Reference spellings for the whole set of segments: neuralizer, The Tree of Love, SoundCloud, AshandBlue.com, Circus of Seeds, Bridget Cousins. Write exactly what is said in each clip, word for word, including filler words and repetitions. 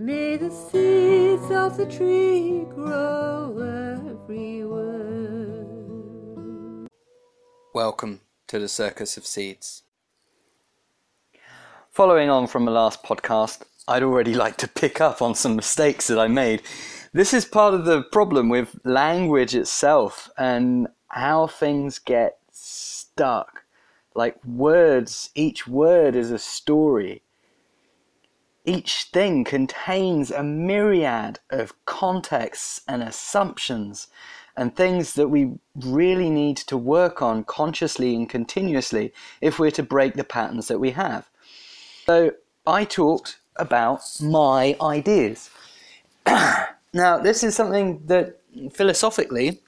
May the seeds of the tree grow everywhere. Welcome to the Circus of Seeds. Following on from the last podcast, I'd already like to pick up on some mistakes that I made. This is part of the problem with language itself and how things get stuck. Like words, each word is a story. Each thing contains a myriad of contexts and assumptions and things that we really need to work on consciously and continuously if we're to break the patterns that we have. So I talked about my ideas. Now, this is something that philosophically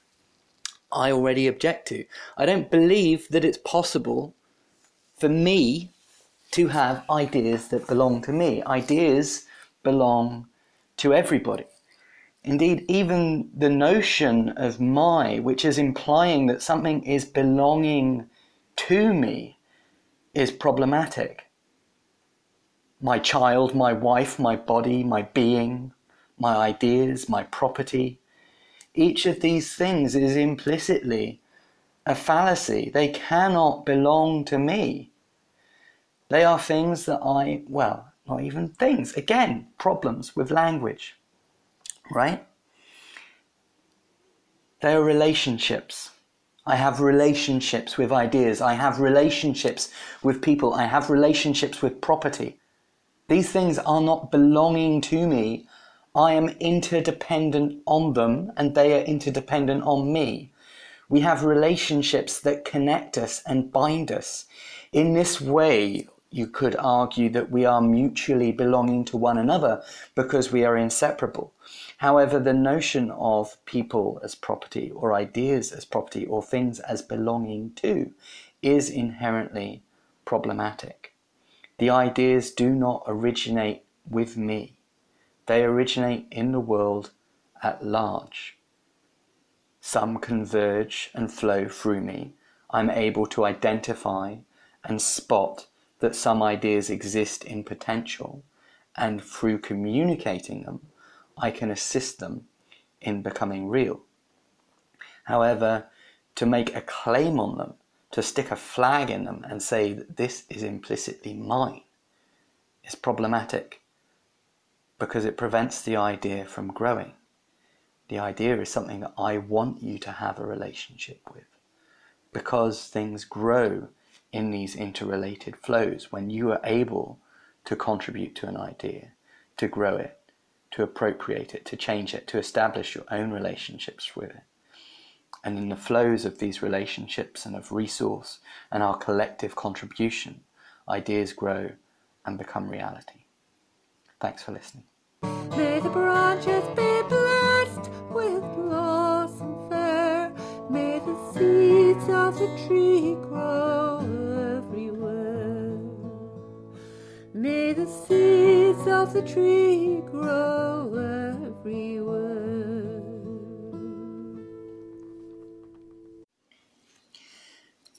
I already object to. I don't believe that it's possible for me to have ideas that belong to me. Ideas belong to everybody. Indeed, even the notion of my, which is implying that something is belonging to me, is problematic. My child, my wife, my body, my being, my ideas, my property. Each of these things is implicitly a fallacy. They cannot belong to me. They are things that I, well, not even things. Again, problems with language, right? They are relationships. I have relationships with ideas. I have relationships with people. I have relationships with property. These things are not belonging to me. I am interdependent on them and they are interdependent on me. We have relationships that connect us and bind us. In this way, you could argue that we are mutually belonging to one another because we are inseparable. However, the notion of people as property or ideas as property or things as belonging to is inherently problematic. The ideas do not originate with me. They originate in the world at large. Some converge and flow through me. I'm able to identify and spot that some ideas exist in potential, and through communicating them, I can assist them in becoming real. However, to make a claim on them, to stick a flag in them and say that this is implicitly mine is problematic because it prevents the idea from growing. The idea is something that I want you to have a relationship with because things grow in these interrelated flows when you are able to contribute to an idea, to grow it, to appropriate it, to change it, to establish your own relationships with it. And in the flows of these relationships and of resource and our collective contribution, ideas grow and become reality. Thanks for listening. May the branches be blessed with blossom fair. May the seeds of the tree grow everywhere. May the seeds of the tree grow everywhere.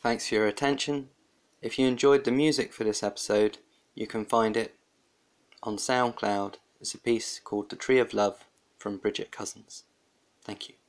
Thanks for your attention. If you enjoyed the music for this episode, you can find it on SoundCloud. It's a piece called The Tree of Love from Bridget Cousins. Thank you.